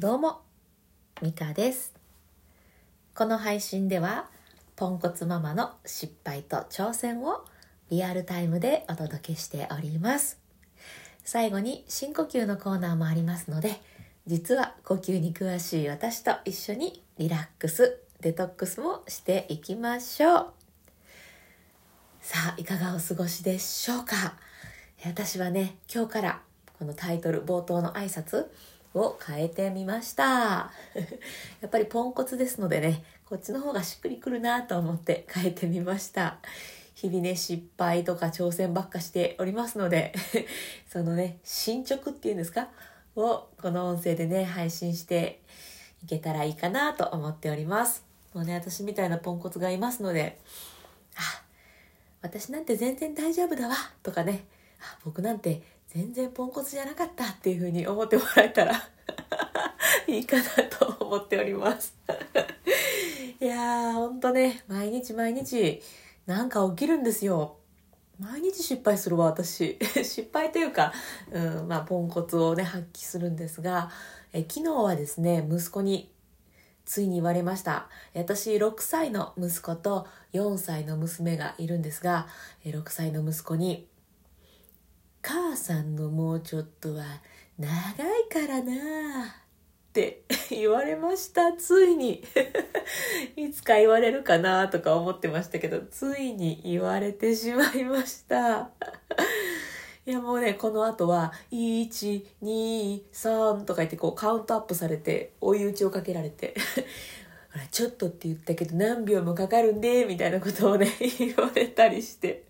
どうも、ミカです。この配信では、ポンコツママの失敗と挑戦をリアルタイムでお届けしております。最後に深呼吸のコーナーもありますので、実は呼吸に詳しい私と一緒にリラックス、デトックスもしていきましょう。さあ、いかがお過ごしでしょうか。私はね、今日からこのタイトル、冒頭の挨拶を変えてみましたやっぱりポンコツですのでね、こっちの方がしっくりくるなと思って変えてみました。日々ね、失敗とか挑戦ばっかしておりますのでそのね、進捗っていうんですかをこの音声でね、配信していけたらいいかなと思っております。もうね、私みたいなポンコツがいますので、あ、私なんて全然大丈夫だわとかね、あ、僕なんて全然ポンコツじゃなかったっていう風に思ってもらえたらいいかなと思っておりますいやー、ほんとね、毎日なんか起きるんですよ。毎日失敗するわ、私失敗というか、ポンコツをね、発揮するんですが、昨日はですね、息子についに言われました。私6歳の息子と4歳の娘がいるんですが、6歳の息子に、母さんのもうちょっとは長いからなって言われました。ついにいつか言われるかなとか思ってましたけど、ついに言われてしまいましたいや、もうね、この後は 1,2,3 とか言って、こうカウントアップされて追い打ちをかけられてほら、ちょっとって言ったけど何秒もかかるんでみたいなことをね、言われたりして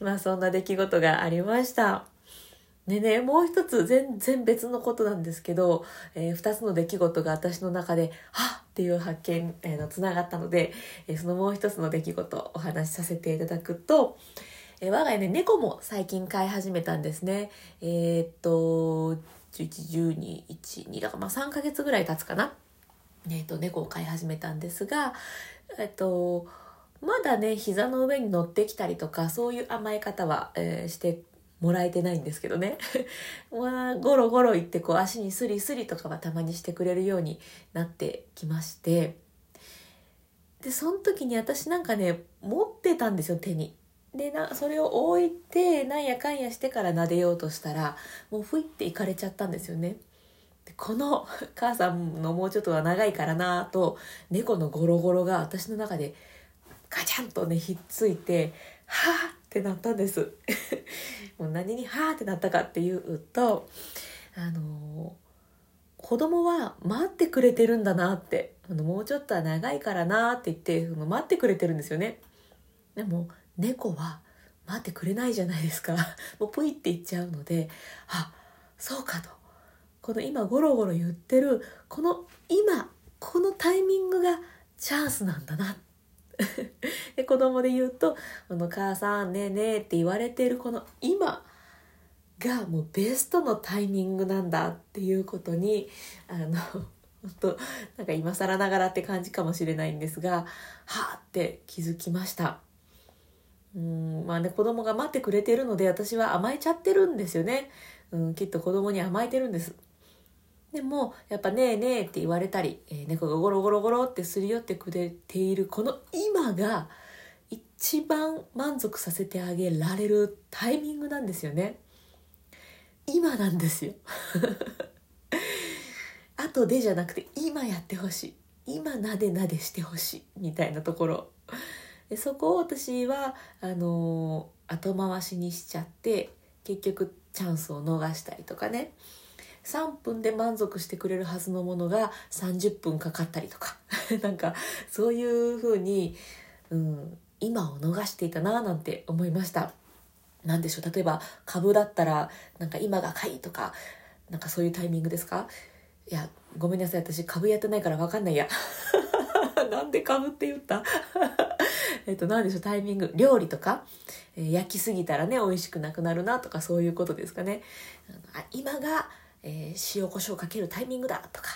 まあ、そんな出来事がありました。でね、もう一つ全然別のことなんですけど、2つの出来事が私の中ではっっていう発見のつながったので、そのもう一つの出来事をお話しさせていただくと、我が家ね、猫も最近飼い始めたんですね。11、12、1、2だから、3ヶ月ぐらい経つかな。猫を飼い始めたんですが、まだね、膝の上に乗ってきたりとか、そういう甘え方は、してもらえてないんですけどねまあ、ゴロゴロ行って、こう足にスリスリとかはたまにしてくれるようになってきまして、でその時に私なんかね、持ってたんですよ、手に。でそれを置いて、なんやかんやしてから撫でようとしたら、もうふいっていかれちゃったんですよね。この母さんのもうちょっとは長いからなと、猫のゴロゴロが私の中でガチャンとね、ひっついて、はぁってなったんですもう何にはぁってなったかっていうと、子供は待ってくれてるんだなって、もうちょっとは長いからなって言って、待ってくれてるんですよね。でも猫は待ってくれないじゃないですか。もうぷいっていっちゃうので、あ、そうかと、この今ゴロゴロ言ってる、この今このタイミングがチャンスなんだなってで、子供で言うと、母さんねえねえって言われているこの今がもうベストのタイミングなんだっていうことに、なんか今更ながらって感じかもしれないんですが、はぁって気づきました。子供が待ってくれてるので、私は甘えちゃってるんですよね。きっと子供に甘えてるんです。でもやっぱねえねえって言われたり、猫がゴロゴロゴロってすり寄ってくれているこの今が一番満足させてあげられるタイミングなんですよね。今なんですよ後でじゃなくて、今やってほしい、今なでなでしてほしいみたいなところで、そこを私は後回しにしちゃって、結局チャンスを逃したりとかね、3分で満足してくれるはずのものが30分かかったりとかなんかそういう風に、今を逃していたななんて思いました。なんでしょう、例えば株だったら、なんか今が買いとか、なんかそういうタイミングですか。いや、ごめんなさい、私株やってないから分かんないやなんで株って言ったなんでしょう、タイミング、料理とか、焼きすぎたらね、美味しくなくなるなとか、そういうことですかね。今が塩コショウかけるタイミングだとか、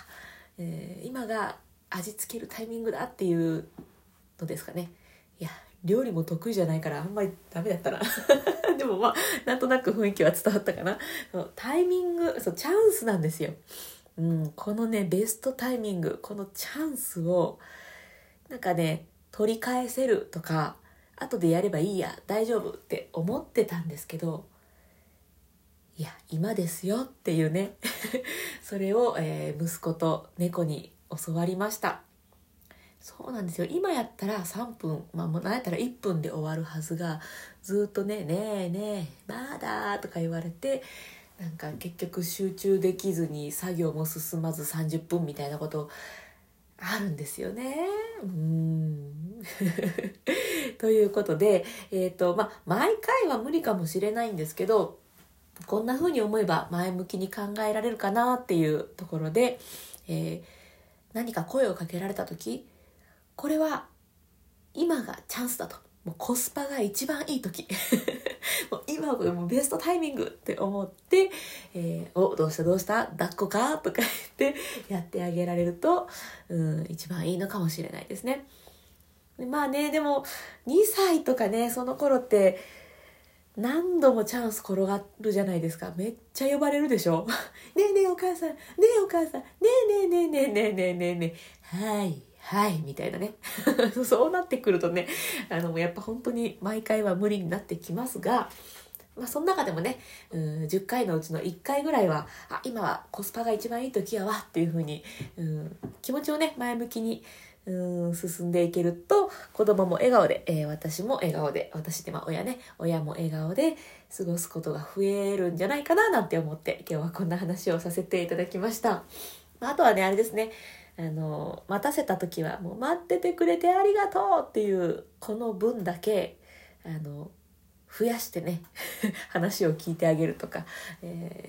今が味付けるタイミングだっていうのですかね。いや、料理も得意じゃないからあんまりダメだったなでもなんとなく雰囲気は伝わったかな。タイミング、そう、チャンスなんですよ。このねベストタイミング、このチャンスをなんかね取り返せるとか後でやればいいや大丈夫って思ってたんですけど、いや今ですよっていうねそれを、息子と猫に教わりました。そうなんですよ、今やったら3分、もう何やったら1分で終わるはずが、ずっとねねえまだとか言われて、なんか結局集中できずに作業も進まず30分みたいなことあるんですよね。ということで、毎回は無理かもしれないんですけど、こんな風に思えば前向きに考えられるかなっていうところで、何か声をかけられた時、これは今がチャンスだと、もうコスパが一番いい時もう今がベストタイミングって思って、どうした抱っこかとか言ってやってあげられると、一番いいのかもしれないですね。まあね、でも2歳とかね、その頃って何度もチャンス転がるじゃないですか。めっちゃ呼ばれるでしょねえねえお母さん、ねえお母さん、ねえねえねえねえねえねえねえ、はいはいみたいなねそうなってくるとね、やっぱ本当に毎回は無理になってきますが、その中でもね、10回のうちの1回ぐらいは、あ、今はコスパが一番いい時やわっていう風に、気持ちをね前向きに進んでいけると、子供も笑顔で、私も笑顔で、私って親も笑顔で過ごすことが増えるんじゃないかななんて思って、今日はこんな話をさせていただきました。あとはね、あれですね、待たせた時はもう待っててくれてありがとうっていうこの分だけ増やしてね話を聞いてあげるとか、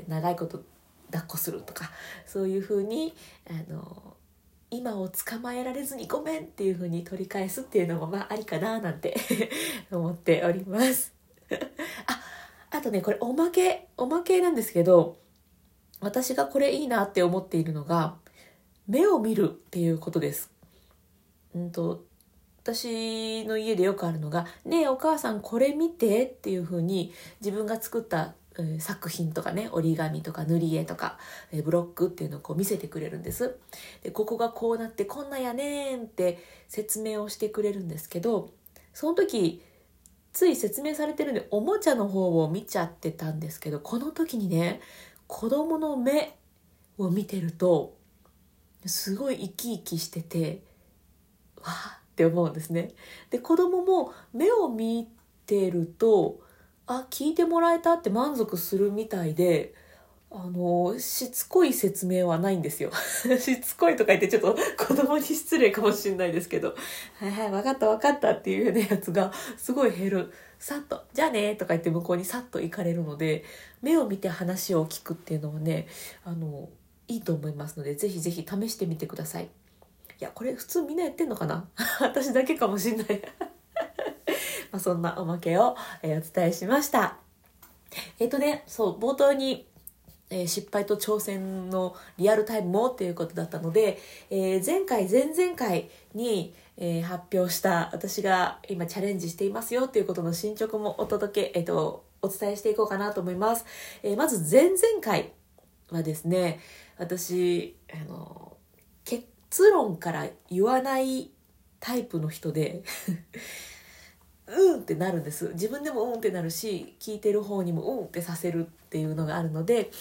長いこと抱っこするとか、そういう風に今を捕まえられずにごめんっていう風に取り返すっていうのもありかななんて思っておりますあとね、これおまけなんですけど、私がこれいいなって思っているのが、目を見るっていうことです。私の家でよくあるのが、ねえお母さんこれ見てっていう風に自分が作った作品とかね、折り紙とか塗り絵とかブロックっていうのをこう見せてくれるんです。でここがこうなってこんなんやねんって説明をしてくれるんですけど、その時つい説明されてるんでおもちゃの方を見ちゃってたんですけど、この時にね子供の目を見てるとすごい生き生きしてて、わーって思うんですね。で子供も目を見てると、聞いてもらえたって満足するみたいで、しつこい説明はないんですよしつこいとか言ってちょっと子供に失礼かもしれないですけど、はいはい分かったっていうようなやつがすごい減る。さっとじゃあねとか言って向こうにさっと行かれるので、目を見て話を聞くっていうのはね、いいと思いますので、ぜひぜひ試してみてください。いやこれ普通みんなやってんのかな私だけかもしれないそんなおまけを、お伝えしました。そう冒頭に、失敗と挑戦のリアルタイムもということだったので、前々回に、発表した私が今チャレンジしていますよということの進捗もお伝えしていこうかなと思います。まず前々回はですね、私結論から言わないタイプの人でうんってなるんです。自分でもうんってなるし、聞いてる方にもうんってさせるっていうのがあるので、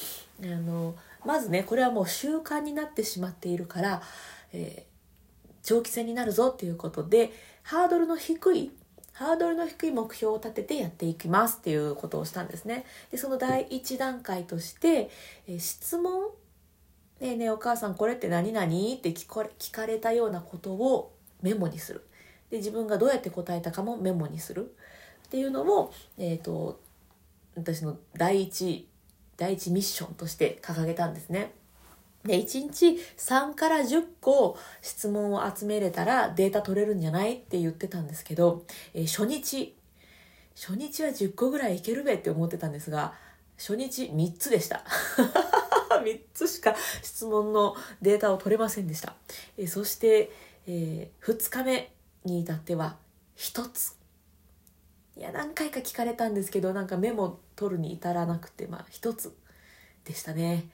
まずねこれはもう習慣になってしまっているから、長期戦になるぞということで、ハードルの低い目標を立ててやっていきますっていうことをしたんですね。でその第一段階として、質問、ねえねえお母さんこれって何々って聞かれたようなことをメモにする。で自分がどうやって答えたかもメモにするっていうのを、私の第一ミッションとして掲げたんですね。で1日3から10個質問を集めれたらデータ取れるんじゃないって言ってたんですけど、初日は10個ぐらいいけるべって思ってたんですが、初日3つでした3つしか質問のデータを取れませんでした。そして、2日目に至っては1つ、いや何回か聞かれたんですけど、なんかメモ取るに至らなくて、1つでしたね。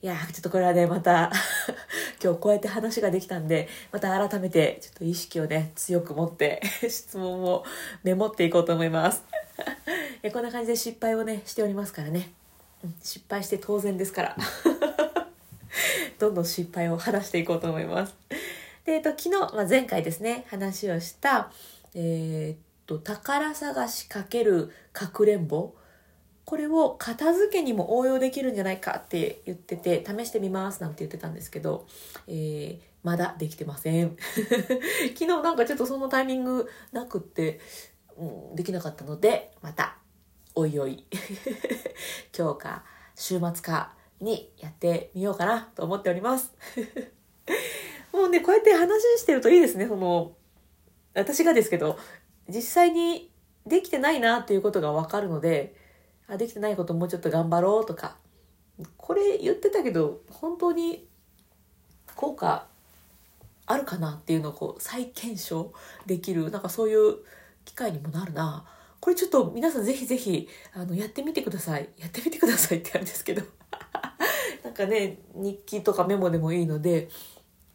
いやちょっとこれはねまた今日こうやって話ができたんで、また改めてちょっと意識をね強く持って質問をメモっていこうと思いますこんな感じで失敗をねしておりますからね、失敗して当然ですからどんどん失敗を話していこうと思います。で、昨日、前回ですね話をした、宝探し×かくれんぼ、これを片付けにも応用できるんじゃないかって言ってて、試してみますなんて言ってたんですけど、まだできてません昨日なんかちょっとそのタイミングなくって、できなかったので、またおいおい今日か週末かにやってみようかなと思っておりますもうねこうやって話してるといいですね。その私がですけど、実際にできてないなっていうことが分かるので、できてないこともうちょっと頑張ろうとか、これ言ってたけど本当に効果あるかなっていうのをこう再検証できる、なんかそういう機会にもなるな。これちょっと皆さんぜひぜひやってみてください。やってみてくださいってあるんですけどなんかね、日記とかメモでもいいので、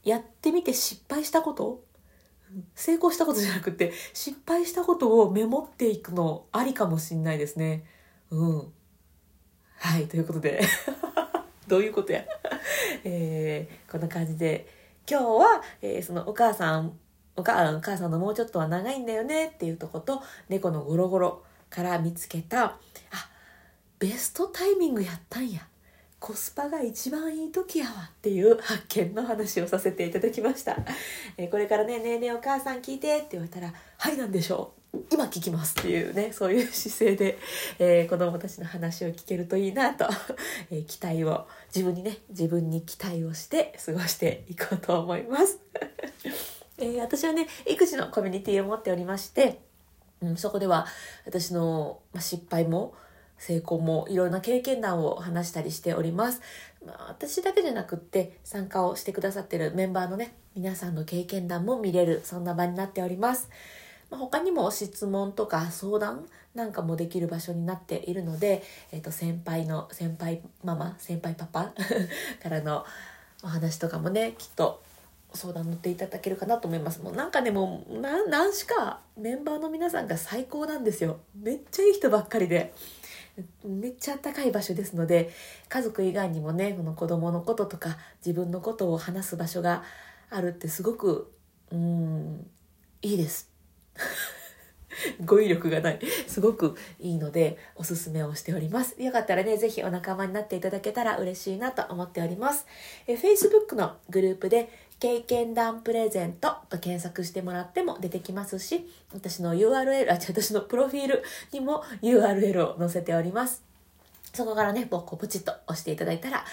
やってみて失敗したこと、成功したことじゃなくて失敗したことをメモっていくのありかもしれないですね。はい、ということでどういうことやこんな感じで今日は、そのお母さんのもうちょっとは長いんだよねっていうとこと、猫のゴロゴロから見つけた、ベストタイミングやったんや、コスパが一番いい時やわっていう発見の話をさせていただきましたこれからね、ねえねえお母さん聞いてって言われたら、はいなんでしょう、今聞きますっていうね、そういう姿勢で、子供たちの話を聞けるといいなと期待を自分に期待をして過ごしていこうと思います私はね育児のコミュニティを持っておりまして、そこでは私の失敗も成功もいろんな経験談を話したりしております。私だけじゃなくって参加をしてくださってるメンバーのね皆さんの経験談も見れる、そんな場になっております。他にも質問とか相談なんかもできる場所になっているので、先輩パパからのお話とかもねきっと相談乗っていただけるかなと思います。もうなんかね、もう何しかメンバーの皆さんが最高なんですよ。めっちゃいい人ばっかりで、めっちゃ暖かい場所ですので、家族以外にもねこの子供のこととか自分のことを話す場所があるってすごくいいです語彙力がないすごくいいのでおすすめをしております。よかったらねぜひお仲間になっていただけたら嬉しいなと思っております。Facebook のグループで経験談プレゼントと検索してもらっても出てきますし、私のプロフィールにも URL を載せております。そこからねポチッと押していただいたら、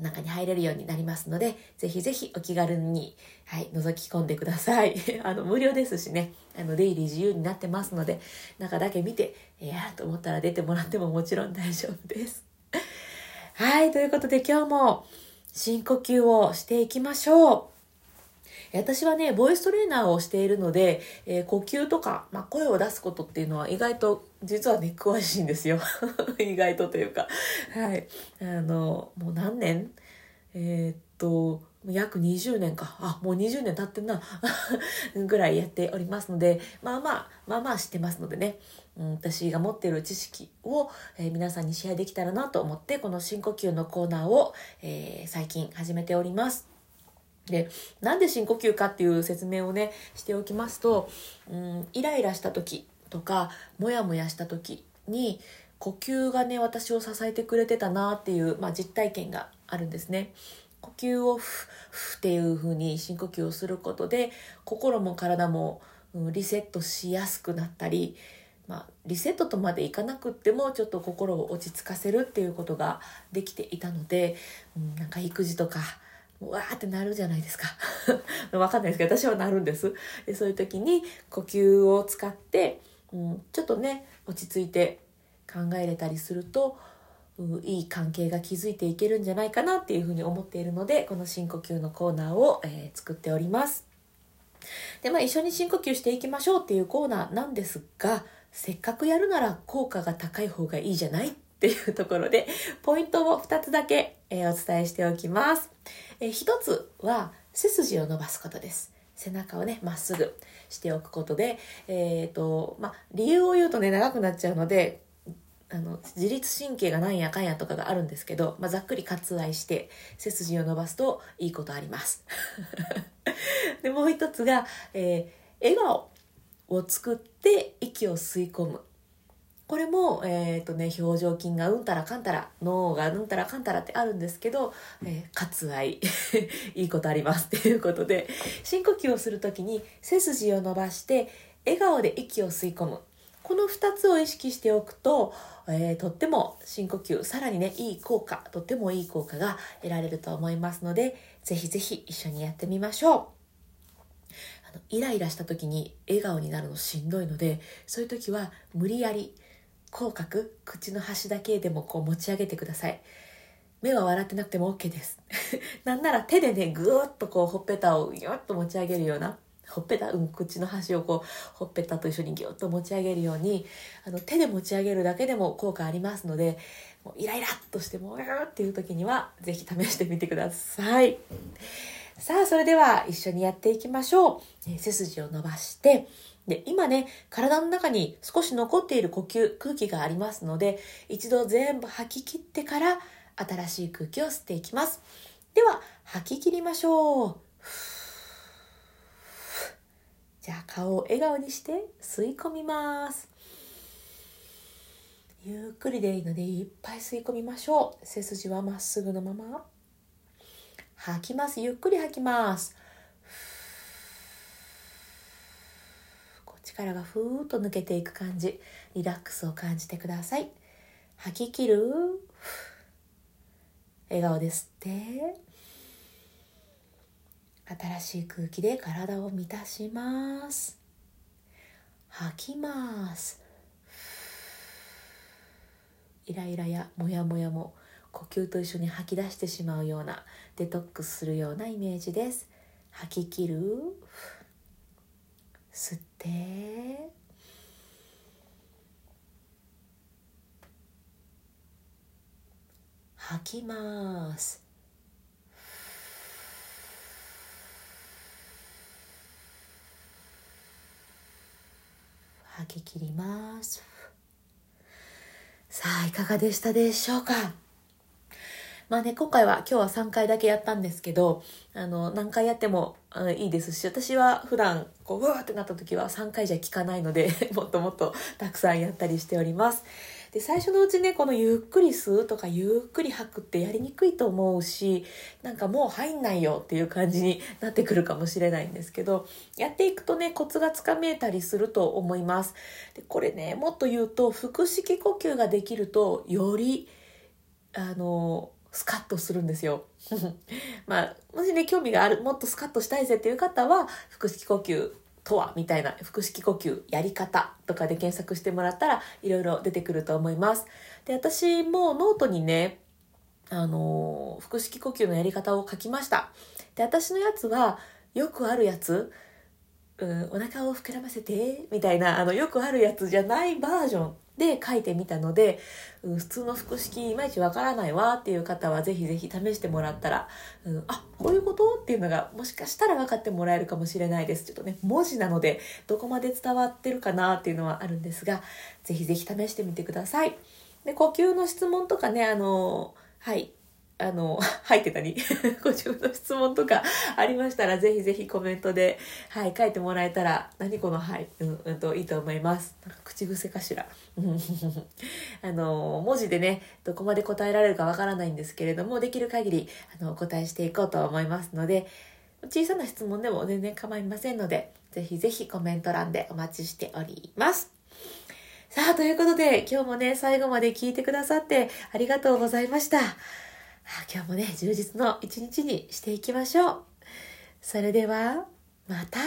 中に入れるようになりますので、ぜひぜひお気軽に、覗き込んでください無料ですしね、出入り自由になってますので、中だけ見てと思ったら出てもらってももちろん大丈夫ですはい、ということで今日も深呼吸をしていきましょう。私はねボイストレーナーをしているので、呼吸とか、声を出すことっていうのは意外と実はね詳しいんですよ意外とというか、もう何年約20年か、もう20年経ってんなぐらいやっておりますので、まあ知ってますのでね、私が持っている知識を、皆さんにシェアできたらなと思って、この深呼吸のコーナーを、最近始めております。で、なんで深呼吸かっていう説明をねしておきますと、イライラした時とかモヤモヤした時に呼吸がね私を支えてくれてたなっていう、実体験があるんですね。呼吸をフッっていう風に深呼吸をすることで心も体もリセットしやすくなったり、リセットとまでいかなくってもちょっと心を落ち着かせるっていうことができていたので、なんか育児とかわーってなるじゃないですかわかんないですけど私はなるんです。で、そういう時に呼吸を使って、ちょっとね落ち着いて考えれたりするといい関係が築いていけるんじゃないかなっていうふうに思っているので、この深呼吸のコーナーを、作っております。で、一緒に深呼吸していきましょうっていうコーナーなんですが、せっかくやるなら効果が高い方がいいじゃないっっていうところで、ポイントを2つだけ、お伝えしておきます。1つは背筋を伸ばすことです。背中をね、まっすぐしておくことで、理由を言うとね、長くなっちゃうので、自律神経がなんやかんやとかがあるんですけど、ざっくり割愛して背筋を伸ばすといいことあります。で、もう一つが、笑顔を作って息を吸い込む。これも、表情筋がうんたらかんたら、脳がうんたらかんたらってあるんですけど、割愛いいことありますっていうことで、深呼吸をするときに背筋を伸ばして笑顔で息を吸い込む。この2つを意識しておくと、とっても深呼吸、さらにね、とってもいい効果が得られると思いますので、ぜひぜひ一緒にやってみましょう。イライラした時に笑顔になるのしんどいので、そういう時は無理やり口角、口の端だけでもこう持ち上げてください。目は笑ってなくても OK です。なんなら手でね、ぐーっとこうほっぺたをぎゅっと持ち上げるような、口の端をこうほっぺたと一緒にぎゅっと持ち上げるように、手で持ち上げるだけでも効果ありますので、もうイライラっとしてもうっていう時にはぜひ試してみてください。さあ、それでは一緒にやっていきましょう。背筋を伸ばして、で、今ね、体の中に少し残っている空気がありますので、一度全部吐き切ってから新しい空気を吸っていきます。では、吐き切りましょう。じゃあ、顔を笑顔にして吸い込みます。ゆっくりでいいので、いっぱい吸い込みましょう。背筋はまっすぐのまま。吐きます。ゆっくり吐きます。力がふーっと抜けていく感じ、リラックスを感じてください。吐き切る。笑顔で吸って、新しい空気で体を満たします。吐きます。イライラやモヤモヤも呼吸と一緒に吐き出してしまうような、デトックスするようなイメージです。吐き切る。吸って、吐きます。吐き切ります。さあ、いかがでしたでしょうか。まあね、今日は3回だけやったんですけど、何回やってもいいですし、私は普段こう、うわーってなった時は3回じゃ効かないので、もっともっとたくさんやったりしております。で、最初のうちね、このゆっくり吸うとかゆっくり吐くってやりにくいと思うし、なんかもう入んないよっていう感じになってくるかもしれないんですけど、やっていくとね、コツがつかめたりすると思います。で、これね、もっと言うと、腹式呼吸ができると、より、スカッとするんですよ。まあ、もしね、興味がある、もっとスカッとしたいぜっていう方は、腹式呼吸とはみたいな、腹式呼吸やり方とかで検索してもらったらいろいろ出てくると思います。で、私もノートにね、腹式呼吸のやり方を書きました。で、私のやつはよくあるやつ、お腹を膨らませてみたいな、よくあるやつじゃないバージョンで書いてみたので、普通の腹式いまいちわからないわっていう方はぜひぜひ試してもらったら、あ、こういうことっていうのがもしかしたら分かってもらえるかもしれないです。ちょっとね、文字なのでどこまで伝わってるかなっていうのはあるんですが、ぜひぜひ試してみてください。で、呼吸の質問とかね、ご自分の質問とかありましたら、ぜひぜひコメントで、書いてもらえたら、いいと思います。なんか口癖かしら。文字でね、どこまで答えられるかわからないんですけれども、できる限り、お答えしていこうと思いますので、小さな質問でも全然構いませんので、ぜひぜひコメント欄でお待ちしております。さあ、ということで、今日もね、最後まで聞いてくださってありがとうございました。今日もね、充実の一日にしていきましょう。それでは、また。